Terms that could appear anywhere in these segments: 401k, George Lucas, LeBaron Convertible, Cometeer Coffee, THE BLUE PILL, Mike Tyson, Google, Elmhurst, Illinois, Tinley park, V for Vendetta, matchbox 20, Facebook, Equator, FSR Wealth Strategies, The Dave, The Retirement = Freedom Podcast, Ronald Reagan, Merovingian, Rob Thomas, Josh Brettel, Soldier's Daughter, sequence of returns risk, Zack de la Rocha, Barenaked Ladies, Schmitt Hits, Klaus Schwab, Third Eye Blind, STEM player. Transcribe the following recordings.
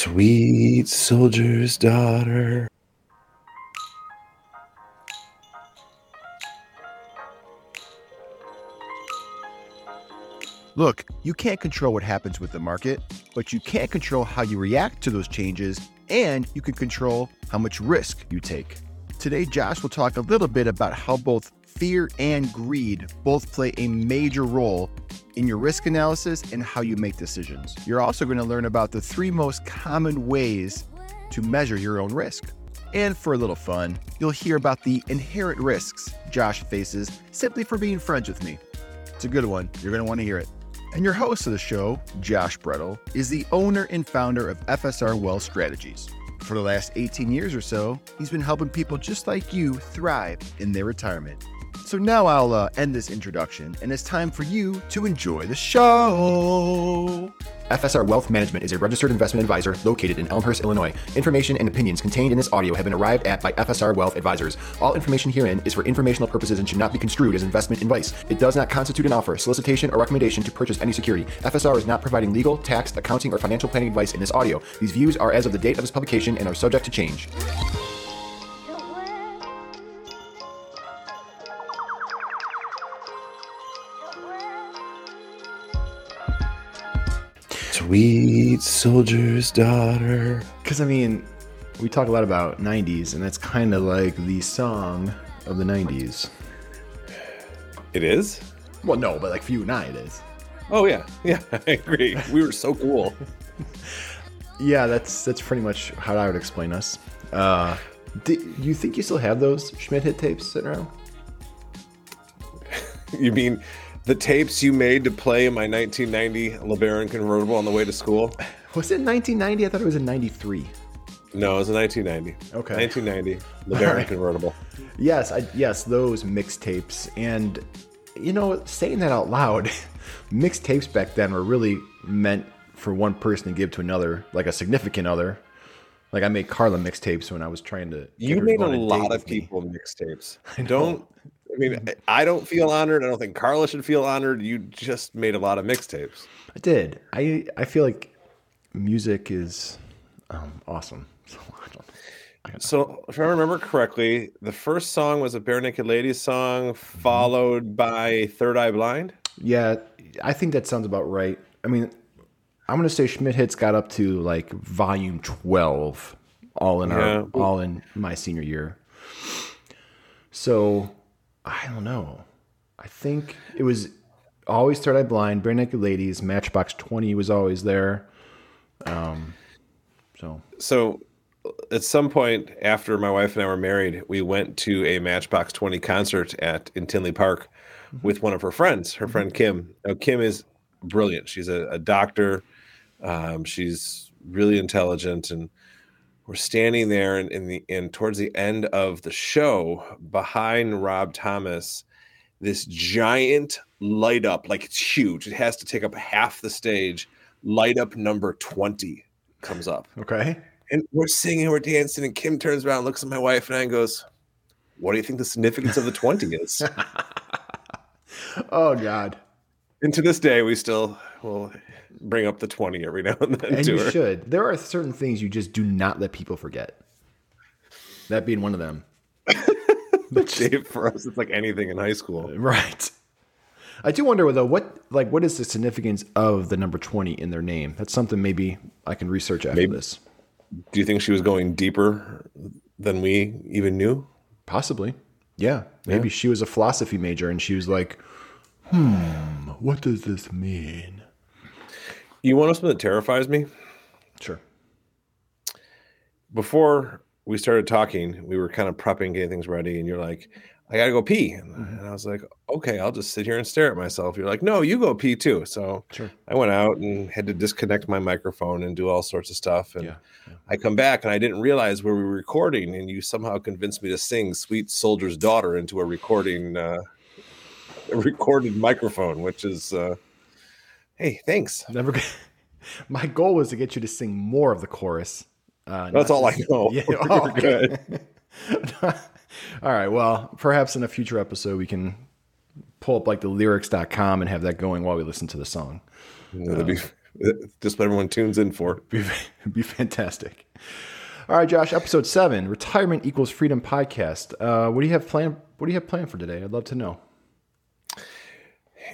Sweet Soldier's Daughter. Look, you can't control what happens with the market, but you can control how you react to those changes, and you can control how much risk you take. Today, Josh will talk a little bit about how both fear and greed both play a major role in your risk analysis and how you make decisions. You're also going to learn about the three most common ways to measure your own risk. And for a little fun, you'll hear about the inherent risks Josh faces simply for being friends with me. It's a good one. You're going to want to hear it. And your host of the show, Josh Brettel, is the owner and founder of FSR Wealth Strategies. For the last 18 years or so, he's been helping people just like you thrive in their retirement. So now I'll end this introduction, and it's time for you to enjoy the show. FSR Wealth Management is a registered investment advisor located in Elmhurst, Illinois. Information and opinions contained in this audio have been arrived at by FSR Wealth Advisors. All information herein is for informational purposes and should not be construed as investment advice. It does not constitute an offer, solicitation, or recommendation to purchase any security. FSR is not providing legal, tax, accounting, or financial planning advice in this audio. These views are as of the date of this publication and are subject to change. Sweet Soldier's Daughter. Because, I mean, we talk a lot about 90s, and that's kind of like the song of the 90s. It is? Well, no, but like for you and I, it is. Oh, yeah. Yeah, I agree. We were so cool. Yeah, that's pretty much how I would explain us. Do you think you still have those Schmitt Hit tapes sitting around? You mean... the tapes you made to play in my 1990 LeBaron Convertible on the way to school? Was it 1990? I thought it was in 93. No, it was in 1990. Okay. 1990 LeBaron Convertible. Yes, those mixtapes. And, you know, saying that out loud, mixtapes back then were really meant for one person to give to another, like a significant other. Like I made Carla mixtapes when I was trying to... You made a lot of people mixtapes. I don't feel honored. I don't think Carla should feel honored. You just made a lot of mixtapes. I did. I feel like music is awesome. So if I remember correctly, the first song was a Barenaked Ladies song followed by Third Eye Blind? Yeah, I think that sounds about right. I mean, I'm going to say Schmitt Hits got up to like volume 12 all in my senior year. So... I don't know. I think it was always Third Eye Blind, Barenaked Ladies, matchbox 20 was always there. So at some point after my wife and I were married, we went to a matchbox 20 concert in Tinley Park with one of her friends, her friend Kim. Now, Kim is brilliant. She's a doctor. She's really intelligent, and we're standing there, and towards the end of the show, behind Rob Thomas, this giant light up, like it's huge. It has to take up half the stage. Light up number 20 comes up. Okay. And we're singing, we're dancing, and Kim turns around, looks at my wife and I, and goes, "What do you think the significance of the 20 is?" Oh, God. And to this day, we still will bring up the 20 every now and then. And to you her. Should. There are certain things you just do not let people forget. That being one of them. Dave, for us, it's like anything in high school. Right. I do wonder, though, what is the significance of the number 20 in their name? That's something maybe I can research after this. Do you think she was going deeper than we even knew? Possibly. Yeah. Maybe she was a philosophy major and she was like, what does this mean? You want to know something that terrifies me? Sure. Before we started talking, we were kind of prepping, getting things ready, and you're like, "I got to go pee." And I was like, "Okay, I'll just sit here and stare at myself." You're like, "No, you go pee too." So sure. I went out and had to disconnect my microphone and do all sorts of stuff. And I come back, and I didn't realize where we were recording, and you somehow convinced me to sing Sweet Soldier's Daughter into a recording... recorded microphone, which is hey, thanks. My goal was to get you to sing more of the chorus. That's all I know. Yeah. Oh, good. All right, well, perhaps in a future episode we can pull up like the lyrics.com and have that going while we listen to the song. That'd be Just what everyone tunes in for. Be fantastic. All right, Josh, episode 7, Retirement Equals Freedom Podcast. What do you have planned? What do you have planned for today? I'd love to know.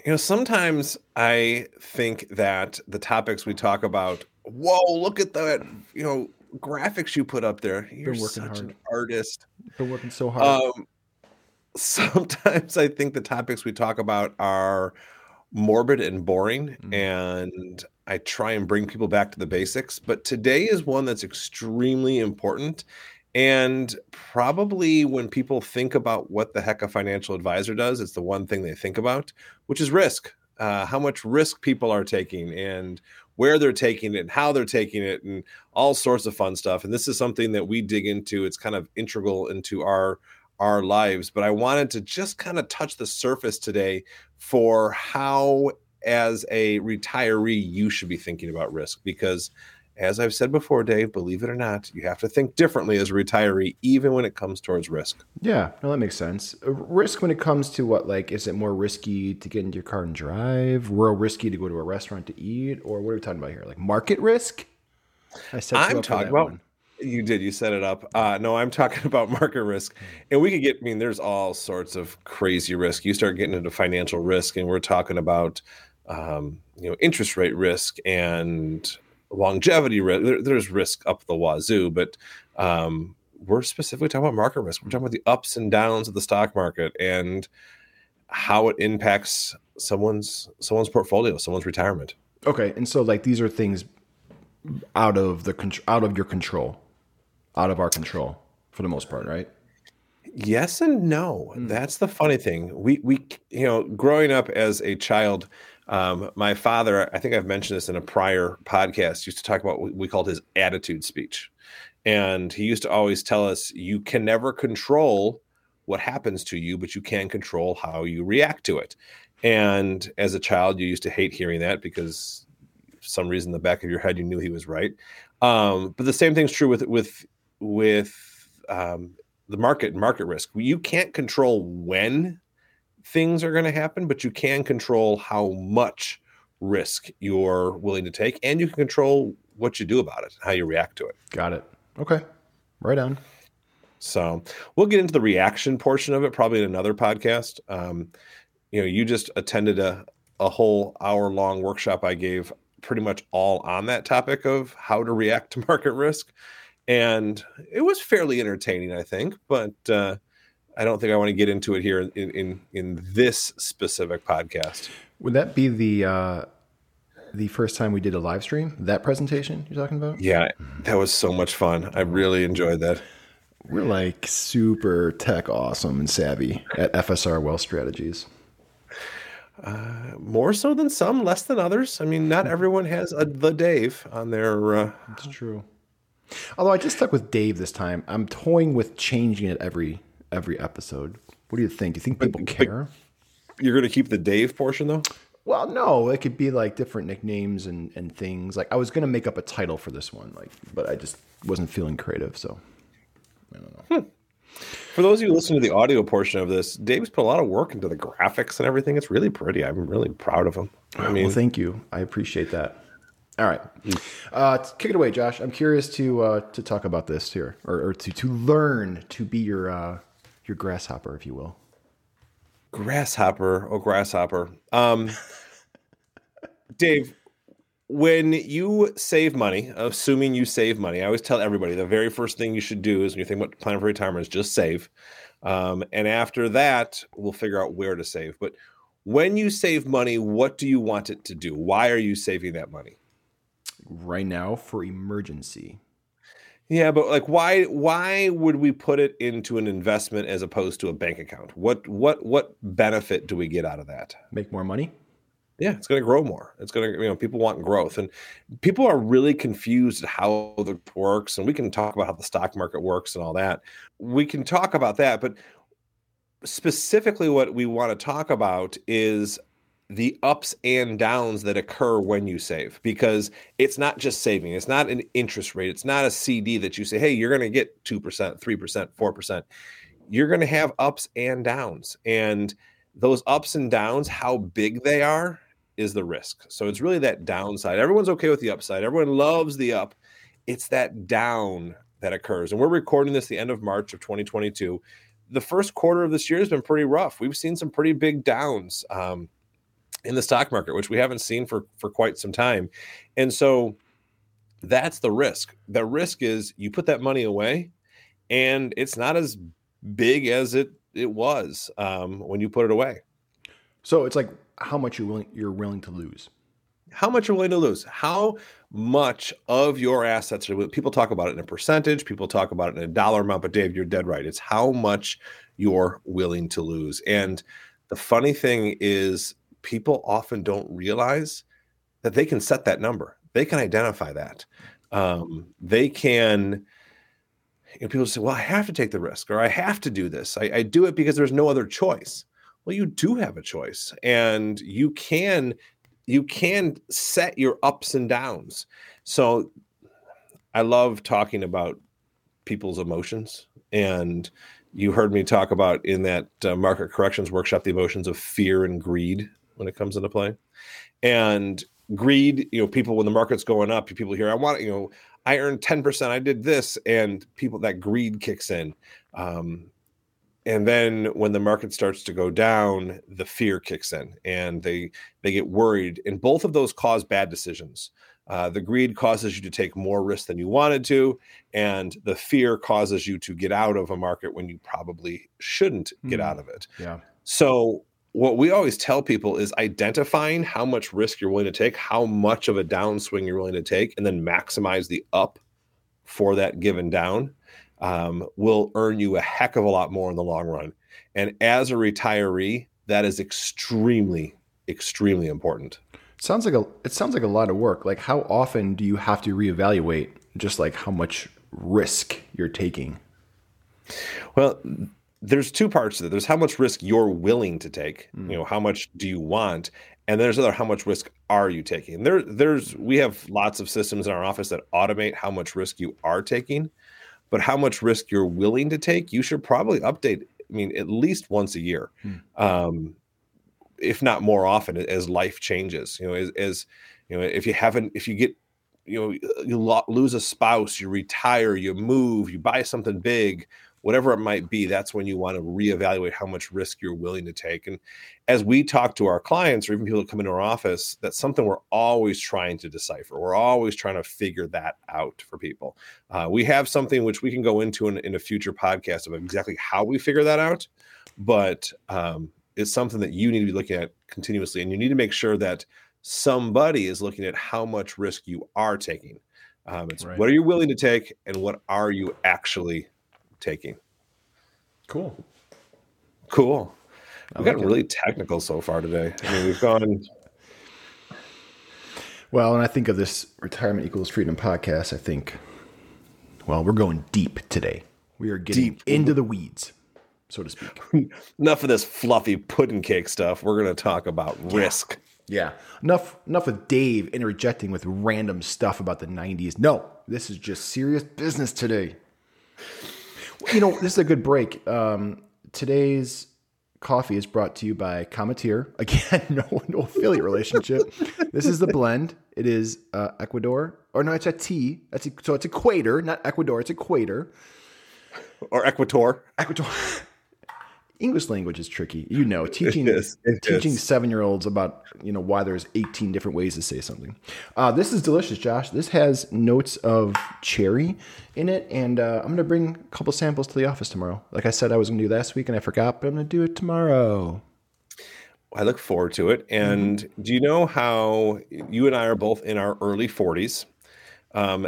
You know, sometimes I think that the topics we talk about, whoa, look at the, you know, graphics you put up there. You're such an artist. Been working so hard. Sometimes I think the topics we talk about are morbid and boring, and I try and bring people back to the basics. But today is one that's extremely important. And probably when people think about what the heck a financial advisor does, it's the one thing they think about, which is risk. How much risk people are taking and where they're taking it and how they're taking it and all sorts of fun stuff. And this is something that we dig into. It's kind of integral into our lives. But I wanted to just kind of touch the surface today for how, as a retiree, you should be thinking about risk. Because as I've said before, Dave, believe it or not, you have to think differently as a retiree, even when it comes towards risk. Yeah, no, that makes sense. Risk when it comes to what, like, is it more risky to get into your car and drive? Real risky to go to a restaurant to eat? Or what are we talking about here? Like market risk? I'm talking about. You did. You set it up. No, I'm talking about market risk. And we could get, I mean, there's all sorts of crazy risk. You start getting into financial risk, and we're talking about, you know, interest rate risk and longevity risk. There's risk up the wazoo, but we're specifically talking about market risk. We're talking about the ups and downs of the stock market and how it impacts someone's portfolio, someone's retirement. Okay, and so like these are things out of our control for the most part, right? Yes and no. That's the funny thing. We you know, growing up as a child, my father, I think I've mentioned this in a prior podcast, used to talk about what we called his attitude speech. And he used to always tell us, you can never control what happens to you, but you can control how you react to it. And as a child, you used to hate hearing that because for some reason in the back of your head, you knew he was right. But the same thing's true with the market risk. You can't control when things are going to happen, but you can control how much risk you're willing to take, and you can control what you do about it, how you react to it. Got it. Okay. Right on. So we'll get into the reaction portion of it probably in another podcast. You know, you just attended a whole hour-long workshop I gave pretty much all on that topic of how to react to market risk. And it was fairly entertaining, I think, but I don't think I want to get into it here in this specific podcast. Would that be the first time we did a live stream? That presentation you're talking about? Yeah, that was so much fun. I really enjoyed that. We're like super tech awesome and savvy at FSR Wealth Strategies. More so than some, less than others. I mean, not everyone has the Dave on their... It's true. Although I just stuck with Dave this time. I'm toying with changing it every episode. What do you think? You think people care? You're going to keep the Dave portion though? Well, no, it could be like different nicknames and things. Like I was going to make up a title for this one, like, but I just wasn't feeling creative. So I don't know. For those of you listening to the audio portion of this, Dave's put a lot of work into the graphics and everything. It's really pretty. I'm really proud of him. I mean, well, thank you. I appreciate that. All right. Kick it away, Josh. I'm curious to talk about this here or to learn to be your grasshopper, if you will. Grasshopper. Dave, when you save money, assuming you save money, I always tell everybody the very first thing you should do is when you think about planning for retirement is just save. And after that, we'll figure out where to save. But when you save money, what do you want it to do? Why are you saving that money? Right now for emergency. Yeah, but like why would we put it into an investment as opposed to a bank account? What benefit do we get out of that? Make more money? Yeah, it's going to grow more. It's going to, you know, people want growth, and people are really confused at how it works, and we can talk about how the stock market works and all that. We can talk about that, but specifically what we want to talk about is the ups and downs that occur when you save, because it's not just saving. It's not an interest rate. It's not a CD that you say, hey, you're going to get 2%, 3%, 4%. You're going to have ups and downs. And those ups and downs, how big they are is the risk. So it's really that downside. Everyone's okay with the upside. Everyone loves the up. It's that down that occurs. And we're recording this the end of March of 2022. The first quarter of this year has been pretty rough. We've seen some pretty big downs in the stock market, which we haven't seen for quite some time. And so that's the risk. The risk is you put that money away and it's not as big as it was when you put it away. So it's like how much you're willing to lose. How much you're willing to lose. How much of your assets are, people talk about it in a percentage, people talk about it in a dollar amount, but Dave, you're dead right. It's how much you're willing to lose. And the funny thing is people often don't realize that they can set that number. They can identify that. They can, and people say, well, I have to take the risk or I have to do this. I do it because there's no other choice. Well, you do have a choice and you can set your ups and downs. So I love talking about people's emotions. And you heard me talk about in that market corrections workshop, the emotions of fear and greed when it comes into play. And greed, people, when the market's going up, people hear, I want it, I earned 10%, I did this. And people, that greed kicks in. And then when the market starts to go down, the fear kicks in and they get worried. And both of those cause bad decisions. The greed causes you to take more risk than you wanted to. And the fear causes you to get out of a market when you probably shouldn't get out of it. Yeah. So what we always tell people is identifying how much risk you're willing to take, how much of a downswing you're willing to take, and then maximize the up for that given down will earn you a heck of a lot more in the long run. And as a retiree, that is extremely, extremely important. It sounds like a lot of work. Like how often do you have to reevaluate just like how much risk you're taking? Well, there's two parts to that. There's how much risk you're willing to take, how much do you want? And there's other, how much risk are you taking? And we have lots of systems in our office that automate how much risk you are taking. But how much risk you're willing to take, you should probably update, at least once a year, if not more often as life changes. If you lose a spouse, you retire, you move, you buy something big, whatever it might be, that's when you want to reevaluate how much risk you're willing to take. And as we talk to our clients or even people that come into our office, that's something we're always trying to decipher. We're always trying to figure that out for people. We have something which we can go into in a future podcast of exactly how we figure that out. But it's something that you need to be looking at continuously. And you need to make sure that somebody is looking at how much risk you are taking. It's right. What are you willing to take and what are you actually taking. Cool. We got really technical so far today. We've gone. Well, and I think of this Retirement Equals Freedom podcast, I think, well, we're going deep today. We are getting deep into the weeds, so to speak. Enough of this fluffy pudding cake stuff. We're going to talk about risk. Yeah. Enough of Dave interjecting with random stuff about the 90s. No, this is just serious business today. This is a good break. Today's coffee is brought to you by Cometeer. Again, no affiliate relationship. This is the blend. It is Ecuador. Or no, it's a tea. So it's Equator, not Ecuador. It's Equator. Or Equator. Equator. English language is tricky. Teaching 7-year-olds about, why there's 18 different ways to say something. This is delicious, Josh. This has notes of cherry in it. And I'm going to bring a couple samples to the office tomorrow. Like I said, I was going to do last week and I forgot, but I'm going to do it tomorrow. I look forward to it. And do you know how you and I are both in our early 40s?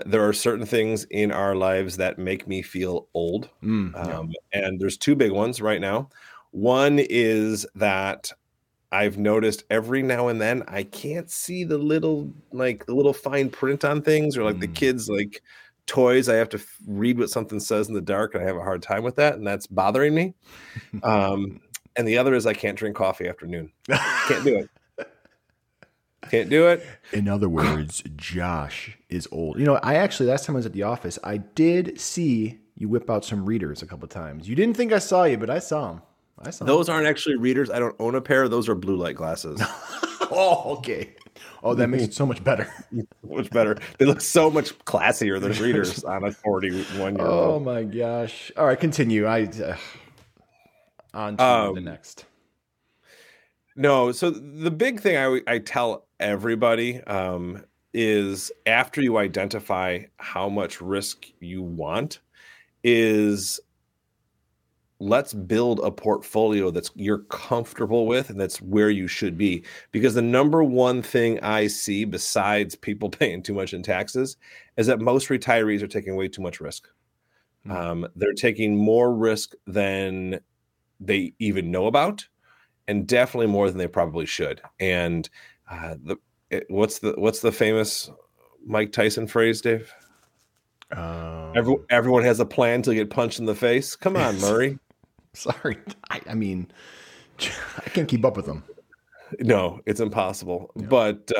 There are certain things in our lives that make me feel old. And there's two big ones right now. One is that I've noticed every now and then I can't see the little fine print on things or the kids' toys. I have to read what something says in the dark and I have a hard time with that. And that's bothering me. And the other is I can't drink coffee after noon. Can't do it. Can't do it. In other words, Josh is old. I actually, last time I was at the office, I did see you whip out some readers a couple of times. You didn't think I saw you, but I saw them. Those aren't actually readers. I don't own a pair. Those are blue light glasses. Oh, okay. Oh, that makes it so much better. Much better. They look so much classier than readers on a 41-year-old. Oh my gosh! All right, continue. On to the next. No, so the big thing I tell everybody is after you identify how much risk you want, is let's build a portfolio that's you're comfortable with and that's where you should be. Because the number one thing I see besides people paying too much in taxes is that most retirees are taking way too much risk. Mm-hmm. They're taking more risk than they even know about, and definitely more than they probably should. And what's the famous Mike Tyson phrase, Dave? Everyone has a plan to get punched in the face. Come on, Murray. Sorry. I mean, I can't keep up with them. No, it's impossible. Yeah. But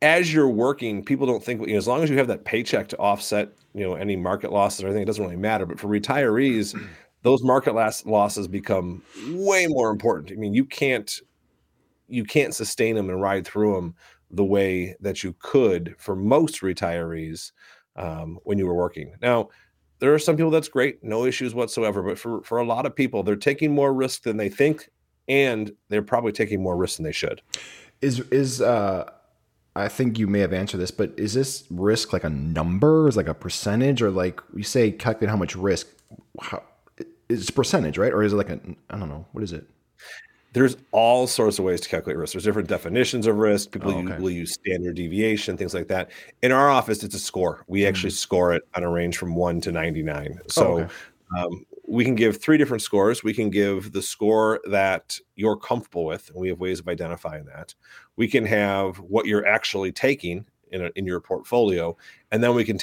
as you're working, people don't think, as long as you have that paycheck to offset, any market losses or anything, it doesn't really matter. But for retirees, those market losses become way more important. I mean, you can't sustain them and ride through them the way that you could for most retirees when you were working. Now, there are some people that's great, no issues whatsoever. But for a lot of people, they're taking more risk than they think, and they're probably taking more risk than they should. Is I think you may have answered this, but is this risk like a number, is like a percentage, or like you say calculate how much risk? How, it's a percentage, right? Or is it like I don't know, what is it? There's all sorts of ways to calculate risk. There's different definitions of risk. People will use standard deviation, things like that. In our office, it's a score. We actually score it on a range from 1 to 99. So we can give three different scores. We can give the score that you're comfortable with, and we have ways of identifying that. We can have what you're actually taking in your portfolio, and then we can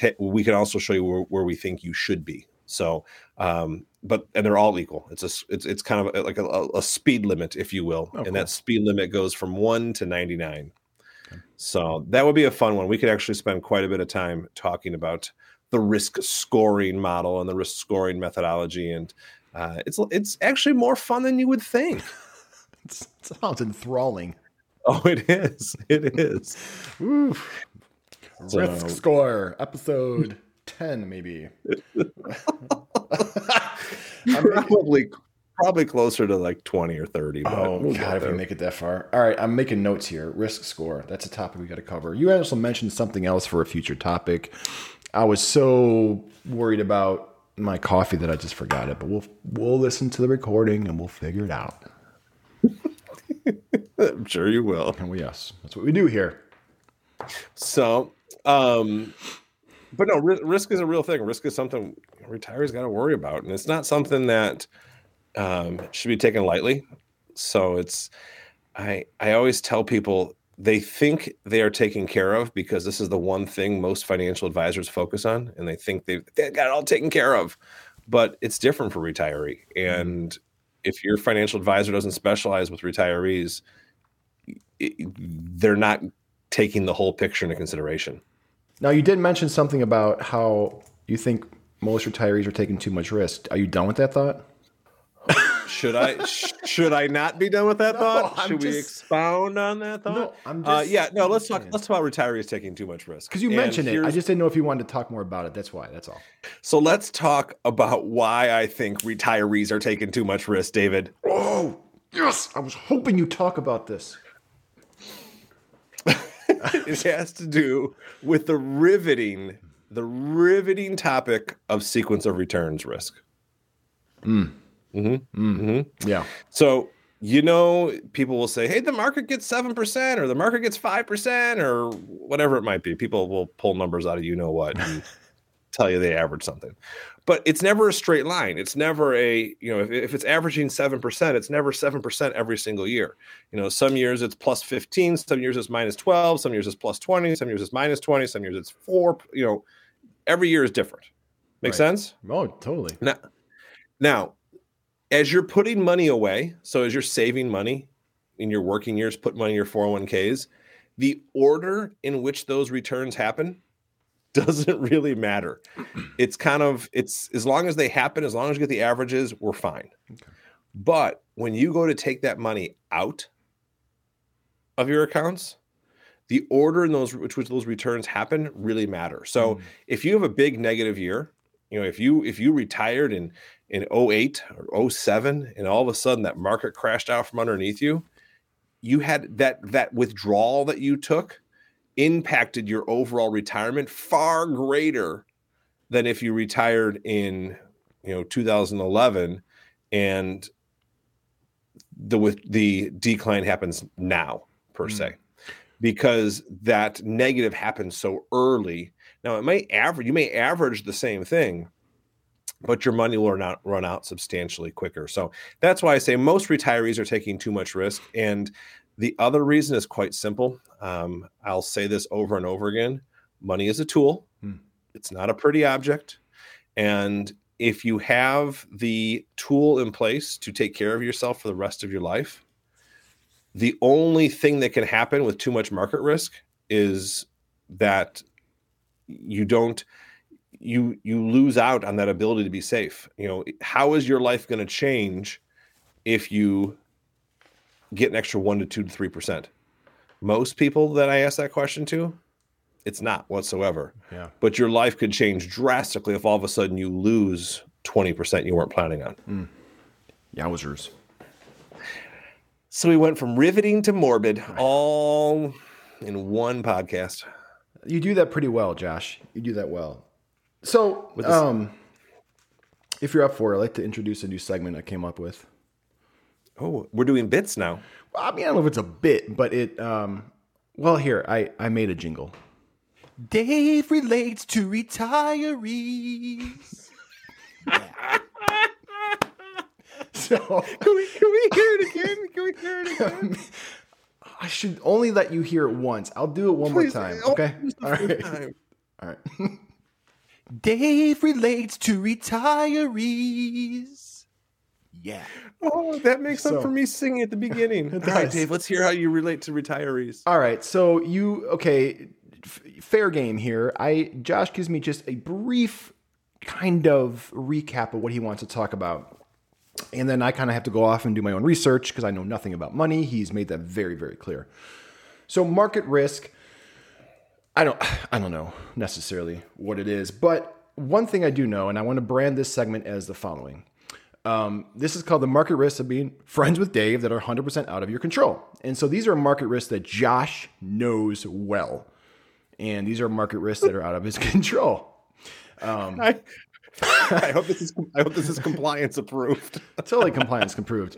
also show you where we think you should be. So, and they're all equal. It's kind of like a speed limit, if you will. Oh, and cool. That speed limit goes from 1 to 99. Okay. So that would be a fun one. We could actually spend quite a bit of time talking about the risk scoring model and the risk scoring methodology. And it's actually more fun than you would think. It sounds enthralling. Oh, it is. It is. Oof. Risk score episode 10, maybe. Probably closer to like 20 or 30. But God, if we make it that far. All right, I'm making notes here. Risk score. That's a topic we got to cover. You also mentioned something else for a future topic. I was so worried about my coffee that I just forgot it, but we'll listen to the recording and we'll figure it out. I'm sure you will. Oh, yes. That's what we do here. So, but no, risk is a real thing. Risk is something retirees got to worry about, and it's not something that should be taken lightly. So I always tell people they think they are taken care of because this is the one thing most financial advisors focus on, and they think they've got it all taken care of. But it's different for retiree. And if your financial advisor doesn't specialize with retirees, they're not taking the whole picture into consideration. Now, you did mention something about how you think most retirees are taking too much risk. Are you done with that thought? Should I not be done with that thought? Should we expound on that thought? No, I'm just let's talk about retirees taking too much risk. Because you mentioned it. I just didn't know if you wanted to talk more about it. That's why. That's all. So let's talk about why I think retirees are taking too much risk, David. Oh, yes. I was hoping you'd talk about this. It has to do with the riveting topic of sequence of returns risk. Yeah. So, people will say, hey, the market gets 7% or the market gets 5% or whatever it might be. People will pull numbers out of what and tell you they average something. But it's never a straight line. It's never if it's averaging 7%, it's never 7% every single year. Some years it's plus 15, some years it's minus 12, some years it's plus 20, some years it's minus 20, some years it's 4. Every year is different. Make sense? Oh, totally. Now, as you're putting money away, so as you're saving money in your working years, put money in your 401ks, the order in which those returns happen doesn't really matter. It's as long as they happen, as long as you get the averages, we're fine. Okay. But when you go to take that money out of your accounts, the order in those which those returns happen really matter. So if you have a big negative year, you know, if you retired in 08 or 07 and all of a sudden that market crashed out from underneath you, you had that withdrawal that you took impacted your overall retirement far greater than if you retired in 2011 and the decline happens now per se, because that negative happens so early. Now it might average, you may average the same thing, but your money will not run out substantially quicker. So that's why I say most retirees are taking too much risk. And the other reason is quite simple. I'll say this over and over again. Money is a tool. It's not a pretty object. And if you have the tool in place to take care of yourself for the rest of your life, the only thing that can happen with too much market risk is that you lose out on that ability to be safe. You know, how is your life going to change if you get an extra 1 to 2 to 3%? Most people that I ask that question to, it's not whatsoever. Yeah. But your life could change drastically if all of a sudden you lose 20% you weren't planning on. Yowzers. So we went from riveting to morbid, all in one podcast. You do that pretty well, Josh. You do that well. So if you're up for it, I'd like to introduce a new segment I came up with. Oh, we're doing bits now. Well, I mean, I don't know if it's a bit, but it, I made a jingle. Dave relates to retirees. So can we hear it again? Can we hear it again? I should only let you hear it once. I'll do it one more time. Okay. All right. Dave relates to retirees. Yeah. Oh, that makes up for me singing at the beginning. All right, Dave, let's hear how you relate to retirees. All right. So fair game here. Josh gives me just a brief kind of recap of what he wants to talk about. And then I kind of have to go off and do my own research because I know nothing about money. He's made that very, very clear. So market risk, I don't know necessarily what it is, but one thing I do know, and I want to brand this segment as the following. This is called the market risks of being friends with Dave that are 100% out of your control. And so these are market risks that Josh knows well. And these are market risks that are out of his control. I hope this is compliance approved. Totally compliance approved.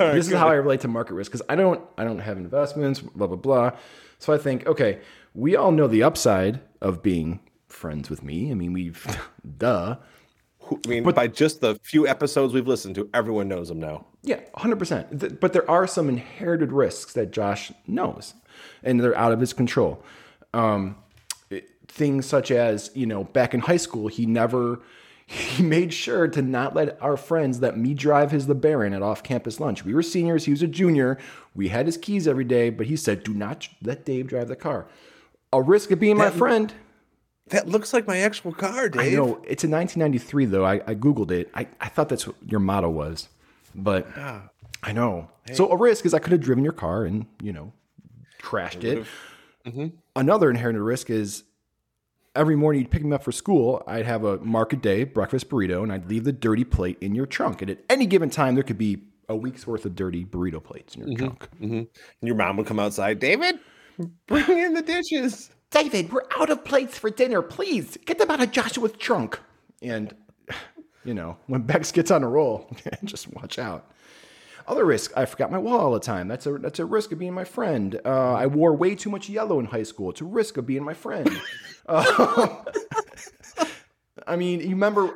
Right, this is how I relate to market risk because I don't have investments, blah, blah, blah. So I think, okay, we all know the upside of being friends with me. I mean, but by just the few episodes we've listened to, everyone knows them now. Yeah, 100%. But there are some inherited risks that Josh knows and they're out of his control. Things such as, back in high school, he made sure to not let our friends let me drive his LeBaron at off-campus lunch. We were seniors. He was a junior. We had his keys every day, but he said, do not let Dave drive the car. A risk of being my friend. That looks like my actual car, Dave. I know. It's a 1993, though. I Googled it. I thought that's what your motto was, but I know. Hey. So a risk is I could have driven your car and, crashed it. Mm-hmm. Another inherited risk is every morning you'd pick me up for school, I'd have a market day breakfast burrito, and I'd leave the dirty plate in your trunk. And at any given time, there could be a week's worth of dirty burrito plates in your trunk. Mm-hmm. And your mom would come outside, David, bring in the dishes. David, we're out of plates for dinner. Please, get them out of Joshua's trunk. And, when Bex gets on a roll, just watch out. Other risk, I forgot my wallet all the time. That's a risk of being my friend. I wore way too much yellow in high school. It's a risk of being my friend. I mean, you remember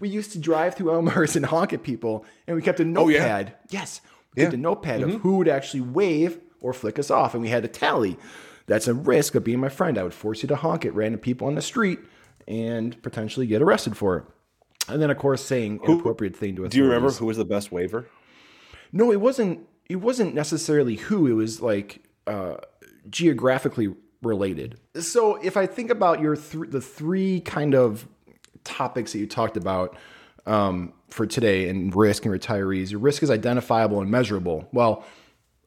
we used to drive through Elmhurst and honk at people, and we kept a notepad. Oh, yeah. Yes, we kept a notepad of who would actually wave or flick us off, and we had a tally. That's a risk of being my friend. I would force you to honk at random people on the street and potentially get arrested for it. And then, of course, saying inappropriate thing to us. Do you remember who was the best waiver? No, it wasn't necessarily who. It was like geographically related. So if I think about your the three kind of topics that you talked about for today, and risk and retirees, your risk is identifiable and measurable. Well,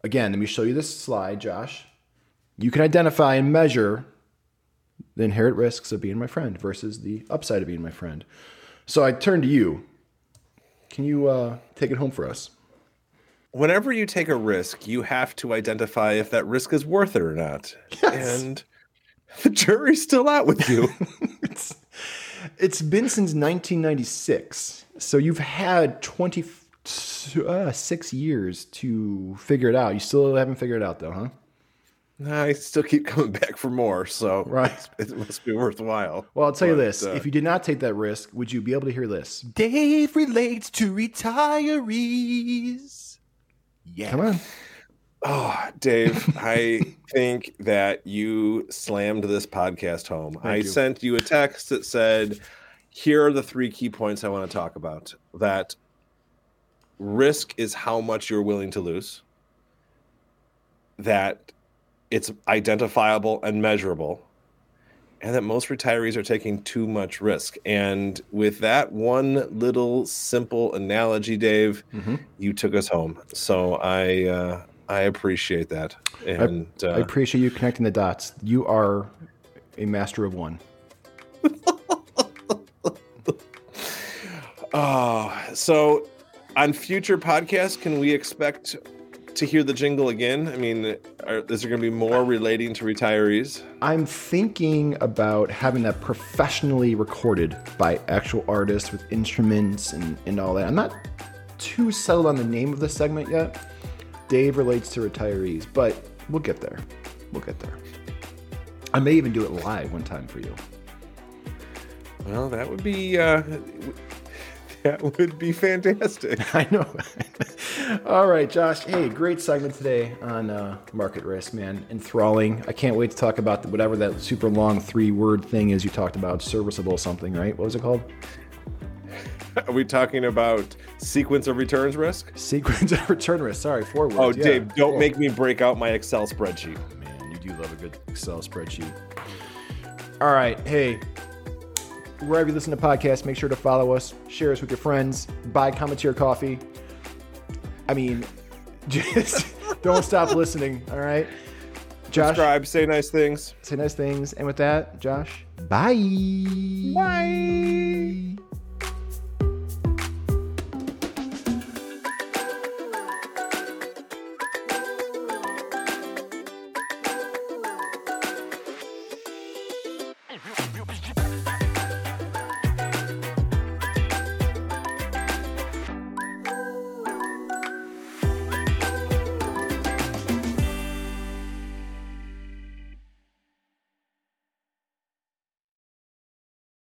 again, let me show you this slide, Josh. You can identify and measure the inherent risks of being my friend versus the upside of being my friend. So I turn to you. Can you take it home for us? Whenever you take a risk, you have to identify if that risk is worth it or not. Yes. And the jury's still out with you. It's been since 1996. So you've had 26 years to figure it out. You still haven't figured it out though, huh? I still keep coming back for more, so right. It must be worthwhile. Well, I'll tell you this. If you did not take that risk, would you be able to hear this? Dave relates to retirees. Yeah. Come on. Oh, Dave, I think that you slammed this podcast home. Thank you. I sent you a text that said, here are the three key points I want to talk about. That risk is how much you're willing to lose. That it's identifiable and measurable, and that most retirees are taking too much risk. And with that one little simple analogy, Dave, you took us home. So I appreciate that. And I appreciate you connecting the dots. You are a master of one. So on future podcasts, can we expect to hear the jingle again? I mean, is there going to be more relating to retirees? I'm thinking about having that professionally recorded by actual artists with instruments and all that. I'm not too settled on the name of this segment yet. Dave relates to retirees, but we'll get there. We'll get there. I may even do it live one time for you. Well, that would be... That would be fantastic. I know. All right, Josh. Hey, great segment today on market risk, man. Enthralling. I can't wait to talk about whatever that super long 3-word thing is you talked about. Serviceable something, right? What was it called? Are we talking about sequence of returns risk? Sequence of return risk. Sorry, 4 words. Oh, yeah. Dave, don't make me break out my Excel spreadsheet. Oh, man, you do love a good Excel spreadsheet. All right. Hey. Wherever you listen to podcasts, make sure to follow us, share us with your friends, buy Cometeer Coffee. I mean, just don't stop listening, all right? Josh, subscribe, say nice things. Say nice things. And with that, Josh, bye. Bye.